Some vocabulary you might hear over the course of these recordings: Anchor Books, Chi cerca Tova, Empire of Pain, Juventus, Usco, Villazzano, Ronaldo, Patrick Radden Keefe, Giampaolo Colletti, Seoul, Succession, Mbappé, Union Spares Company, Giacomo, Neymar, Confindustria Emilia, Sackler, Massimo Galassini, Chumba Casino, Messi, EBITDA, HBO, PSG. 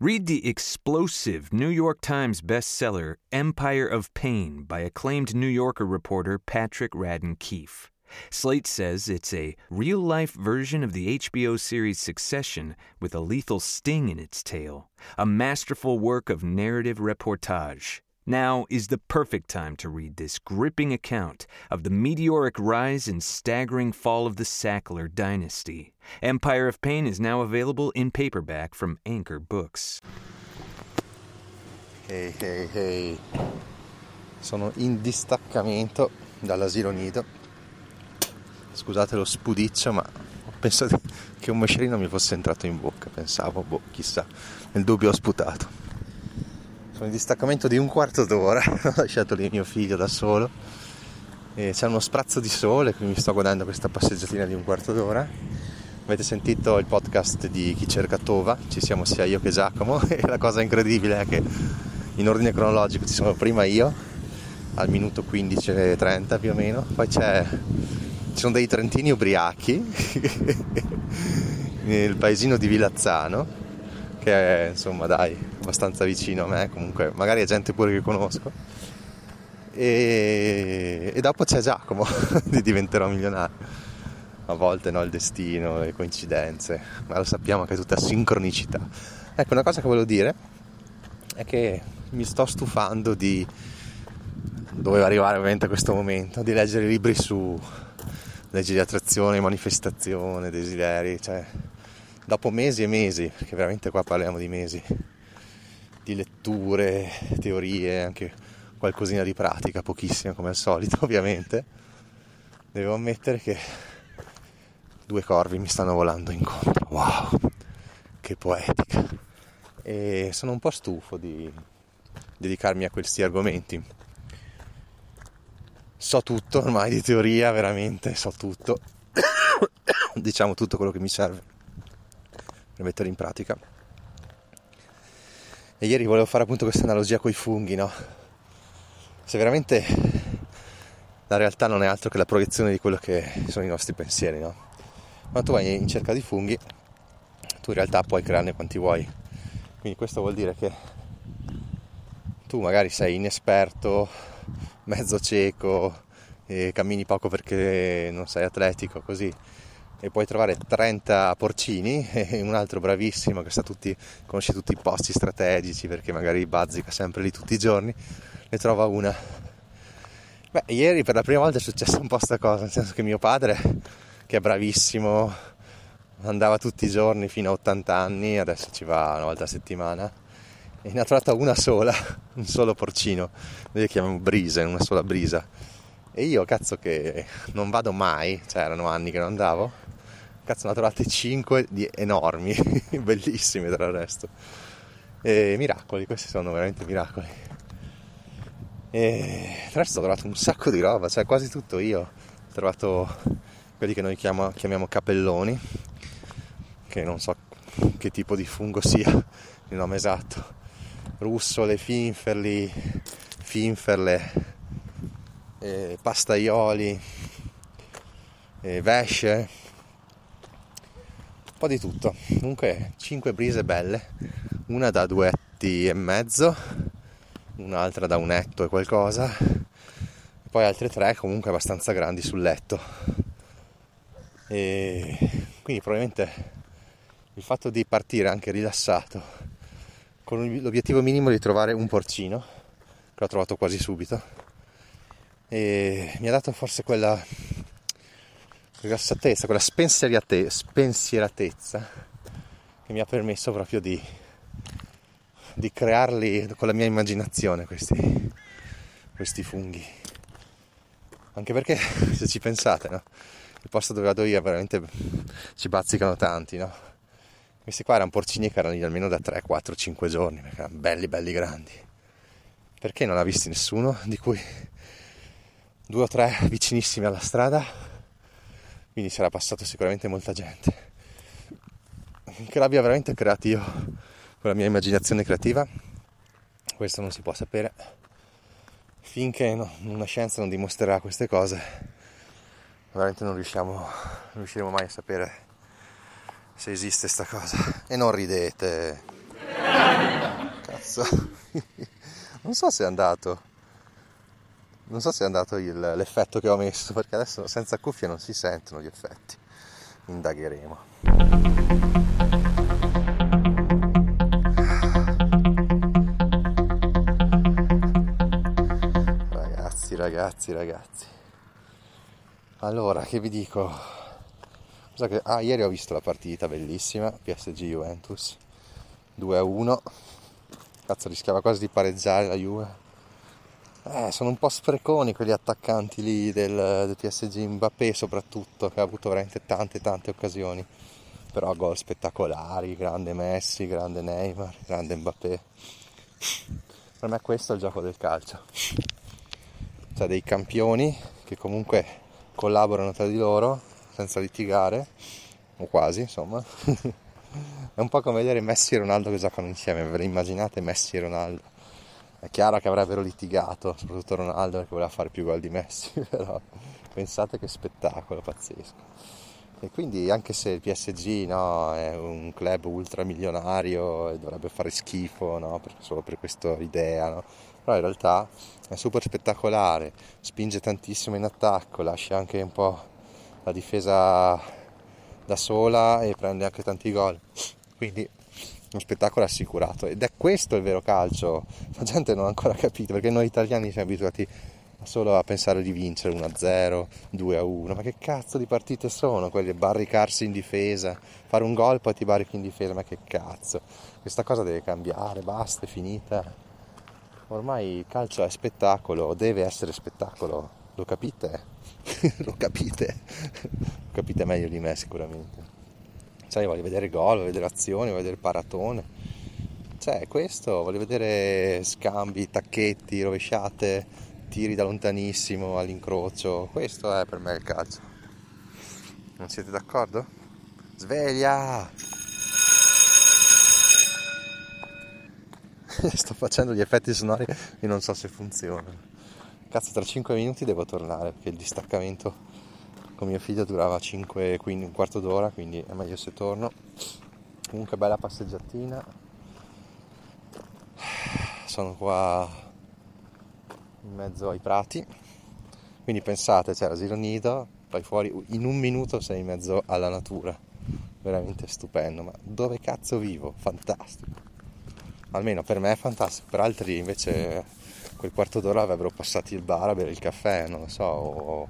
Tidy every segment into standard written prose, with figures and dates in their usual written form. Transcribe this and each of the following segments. Read the explosive New York Times bestseller Empire of Pain by acclaimed New Yorker reporter Patrick Radden Keefe. Slate says it's a real-life version of the HBO series Succession with a lethal sting in its tail, a masterful work of narrative reportage. Now is the perfect time to read this gripping account of the meteoric rise and staggering fall of the Sackler dynasty. Empire of Pain is now available in paperback from Anchor Books. Hey, hey, hey. Sono in distaccamento dall'asilo nido. Scusate lo spudiccio, ma ho pensato che un moscerino mi fosse entrato in bocca. Pensavo, chissà, nel dubbio ho sputato. Sono in distaccamento di un quarto d'ora, ho lasciato lì mio figlio da solo. E c'è uno sprazzo di sole, quindi mi sto godendo questa passeggiatina di un quarto d'ora. Avete sentito il podcast di Chi cerca Tova? Ci siamo sia io che Giacomo. E la cosa incredibile è che in ordine cronologico ci sono prima io, al minuto 15:30 più o meno. Poi ci sono dei trentini ubriachi nel paesino di Villazzano, che è, insomma, dai, abbastanza vicino a me, comunque magari è gente pure che conosco, e dopo c'è Giacomo di Diventerò milionario. A volte no, il destino, le coincidenze, ma lo sappiamo che è tutta sincronicità. Ecco, una cosa che volevo dire è che mi sto stufando di, doveva arrivare ovviamente a questo momento, di leggere libri su leggi di attrazione, manifestazione, desideri, cioè dopo mesi e mesi, perché veramente qua parliamo di mesi, di letture, teorie, anche qualcosina di pratica, pochissima come al solito ovviamente, devo ammettere che due corvi mi stanno volando incontro. Wow, che poetica! E sono un po' stufo di dedicarmi a questi argomenti. So tutto ormai di teoria, veramente, so tutto, diciamo tutto quello che mi serve per mettere in pratica. E ieri volevo fare appunto questa analogia coi funghi, no? Se veramente la realtà non è altro che la proiezione di quello che sono i nostri pensieri, no? Quando tu vai in cerca di funghi, tu in realtà puoi crearne quanti vuoi. Quindi questo vuol dire che tu magari sei inesperto, mezzo cieco, e cammini poco perché non sei atletico, così, e puoi trovare 30 porcini e un altro bravissimo che sa tutti, conosce tutti i posti strategici perché magari bazzica sempre lì tutti i giorni, ne trova una. Beh, ieri per la prima volta è successa un po' sta cosa, nel senso che mio padre, che è bravissimo, andava tutti i giorni fino a 80 anni, adesso ci va una volta a settimana, e ne ha trovata una sola, un solo porcino, noi le chiamiamo brise, una sola brisa. E io, cazzo, che non vado mai, cioè erano anni che non andavo, cazzo, ne ho trovate 5 di enormi, bellissime tra il resto, e miracoli, questi sono veramente miracoli. E tra l'altro ho trovato un sacco di roba, cioè quasi tutto io, ho trovato quelli che noi chiamiamo capelloni, che non so che tipo di fungo sia il nome esatto, russole, finferle, pastaioli, vesce, un po' di tutto. Comunque 5 brise belle, una da 2 etti e mezzo, un'altra da 1 etto e qualcosa, e poi altre 3 comunque abbastanza grandi sul letto. E quindi probabilmente il fatto di partire anche rilassato con l'obiettivo minimo di trovare un porcino, che l'ho trovato quasi subito, e mi ha dato forse quella rilassatezza, quella spensieratezza che mi ha permesso proprio di crearli con la mia immaginazione questi funghi. Anche perché, se ci pensate, no? Il posto dove vado io veramente ci bazzicano tanti, no? Questi qua erano porcini che erano lì almeno da 3, 4, 5 giorni, perché erano belli grandi. Perché non l'ha visti nessuno, di cui 2 o 3 vicinissimi alla strada, quindi sarà passato sicuramente molta gente. Che l'abbia veramente creato io con la mia immaginazione creativa, questo non si può sapere. Finché una scienza non dimostrerà queste cose, veramente non riusciremo mai a sapere se esiste sta cosa. E non ridete. cazzo. Non so se è andato. Non so se è andato l'effetto che ho messo, perché adesso senza cuffie non si sentono gli effetti. Indagheremo. Ragazzi. Allora, che vi dico? Ieri ho visto la partita bellissima, PSG Juventus 2-1. Cazzo, rischiava quasi di pareggiare la Juve. Sono un po' spreconi quegli attaccanti lì del PSG, Mbappé soprattutto, che ha avuto veramente tante occasioni, però gol spettacolari, grande Messi, grande Neymar, grande Mbappé. Per me questo è il gioco del calcio, cioè dei campioni che comunque collaborano tra di loro senza litigare, o quasi, insomma. È un po' come vedere Messi e Ronaldo che giocano insieme. Ve le immaginate Messi e Ronaldo? È chiaro che avrebbero litigato, soprattutto Ronaldo, perché voleva fare più gol di Messi, però pensate che spettacolo pazzesco. E quindi, anche se il PSG, no, è un club ultramilionario e dovrebbe fare schifo, no, solo per questa idea, no, però in realtà è super spettacolare, spinge tantissimo in attacco, lascia anche un po' la difesa da sola e prende anche tanti gol, quindi uno spettacolo assicurato. Ed è questo il vero calcio. La gente non ha ancora capito, perché noi italiani siamo abituati solo a pensare di vincere 1-0, 2-1, ma che cazzo di partite sono quelle? Barricarsi in difesa, fare un gol poi ti barrichi in difesa, ma che cazzo. Questa cosa deve cambiare, basta, è finita. Ormai il calcio è spettacolo, deve essere spettacolo, lo capite? Lo capite meglio di me sicuramente. Cioè, voglio vedere gol, voglio vedere azioni, voglio vedere paratone. Cioè, questo, voglio vedere scambi, tacchetti, rovesciate, tiri da lontanissimo all'incrocio. Questo è per me il calcio. Non siete d'accordo? Sveglia! Sto facendo gli effetti sonori e non so se funzionano. Cazzo, tra 5 minuti devo tornare, perché il distaccamento con mio figlio durava 5, quindi un quarto d'ora, quindi è meglio se torno. Comunque bella passeggiatina. Sono qua in mezzo ai prati. Quindi pensate, c'era l'asilo nido, poi fuori in un minuto sei in mezzo alla natura. Veramente stupendo, ma dove cazzo vivo? Fantastico. Almeno per me è fantastico, per altri invece quel quarto d'ora avrebbero passato il bar a bere il caffè, non lo so, o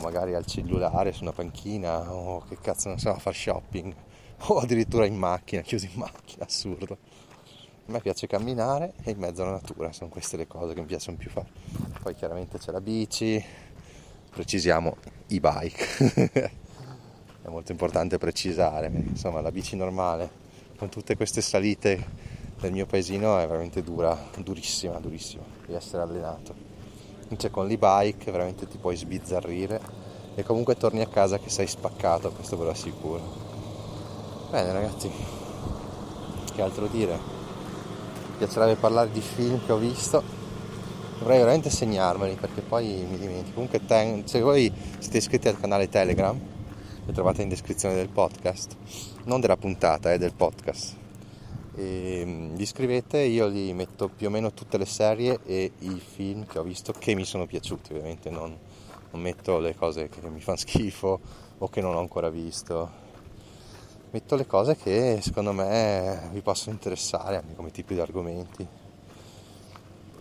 magari al cellulare su una panchina, o che cazzo non so, a far shopping, o addirittura in macchina, chiusi in macchina, assurdo. A me piace camminare e in mezzo alla natura, sono queste le cose che mi piacciono più fare. Poi chiaramente c'è la bici, precisiamo i bike. È molto importante precisare, insomma, la bici normale con tutte queste salite del mio paesino è veramente durissima, di essere allenato. Invece con l'e-bike veramente ti puoi sbizzarrire e comunque torni a casa che sei spaccato, questo ve lo assicuro. Bene ragazzi, che altro dire? Mi piacerebbe parlare di film che ho visto, dovrei veramente segnarmeli perché poi mi dimentico. Comunque se voi siete iscritti al canale Telegram, lo trovate in descrizione del podcast, non della puntata, del podcast. E li scrivete, io li metto più o meno tutte le serie e i film che ho visto che mi sono piaciuti, ovviamente non metto le cose che mi fanno schifo o che non ho ancora visto, metto le cose che secondo me vi possono interessare anche come tipi di argomenti.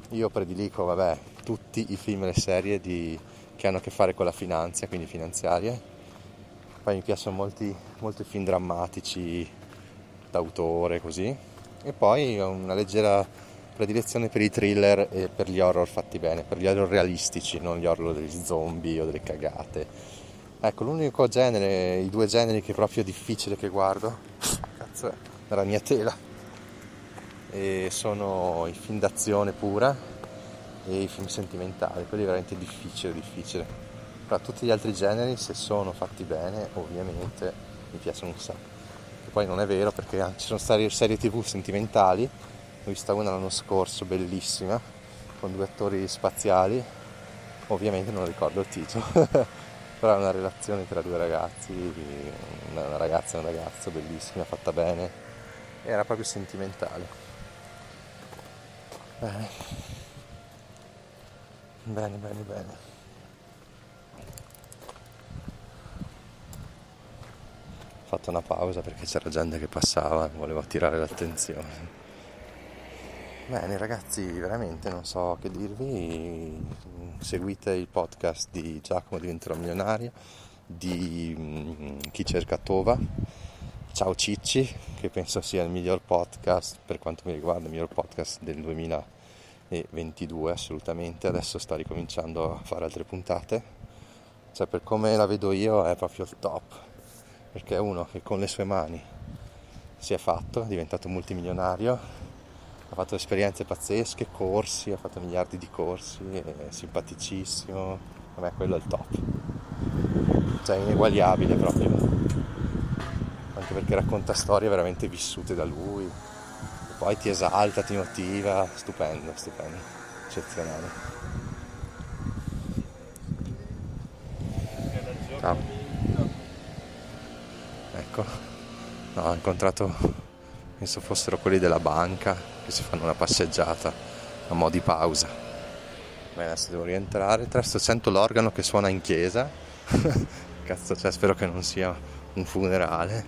Io predilico tutti i film e le serie che hanno a che fare con la finanza, quindi finanziarie. Poi mi piacciono molti film drammatici d'autore, così, e poi una leggera predilezione per i thriller e per gli horror fatti bene, per gli horror realistici, non gli horror degli zombie o delle cagate. Ecco, l'unico genere, i due generi che è proprio difficile che guardo, cazzo, la mia tela, e sono i film d'azione pura e i film sentimentali, quelli veramente difficile. Però tutti gli altri generi, se sono fatti bene, ovviamente mi piacciono un sacco. Poi non è vero, perché ci sono state serie tv sentimentali, ho vista una l'anno scorso bellissima con due attori spaziali, ovviamente non ricordo il titolo, però è una relazione tra due ragazzi, una ragazza e un ragazzo, bellissima, fatta bene, era proprio sentimentale. Bene. Bene, bene, bene. Ho fatto una pausa perché c'era gente che passava, volevo attirare l'attenzione. Bene ragazzi, veramente non so che dirvi, seguite il podcast di Giacomo diventerò milionario, di Chi cerca Tova, ciao Cicci, che penso sia il miglior podcast, per quanto mi riguarda, il miglior podcast del 2022 assolutamente, adesso sta ricominciando a fare altre puntate, cioè per come la vedo io è proprio il top, perché è uno che con le sue mani si è fatto, è diventato multimilionario, ha fatto esperienze pazzesche, corsi, ha fatto miliardi di corsi, è simpaticissimo, a me quello è il top, cioè ineguagliabile proprio, anche perché racconta storie veramente vissute da lui, e poi ti esalta, ti motiva, stupendo, stupendo, eccezionale. Ciao. Ecco, no, ho incontrato, penso fossero quelli della banca che si fanno una passeggiata a mo' di pausa. Bene, adesso devo rientrare. Tra l'altro sento l'organo che suona in chiesa. Cazzo, cioè spero che non sia un funerale,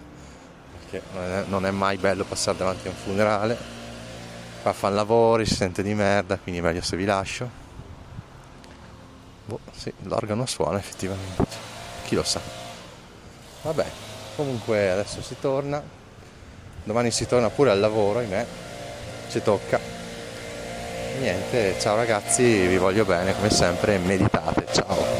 perché non è mai bello passare davanti a un funerale. Qua fanno lavori, si sente di merda, quindi è meglio se vi lascio. Boh, sì, l'organo suona effettivamente, chi lo sa. Vabbè, comunque adesso si torna. Domani si torna pure al lavoro, ahimè, ci tocca. Niente, ciao ragazzi, vi voglio bene, come sempre, meditate, ciao.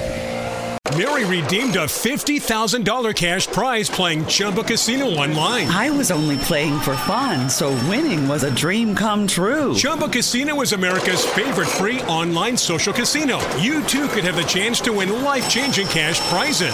Mary redeemed a $50,000 cash prize playing Chumba Casino online. I was only playing for fun, so winning was a dream come true. Chumba Casino is America's favorite free online social casino. You, too, could have the chance to win life-changing cash prizes.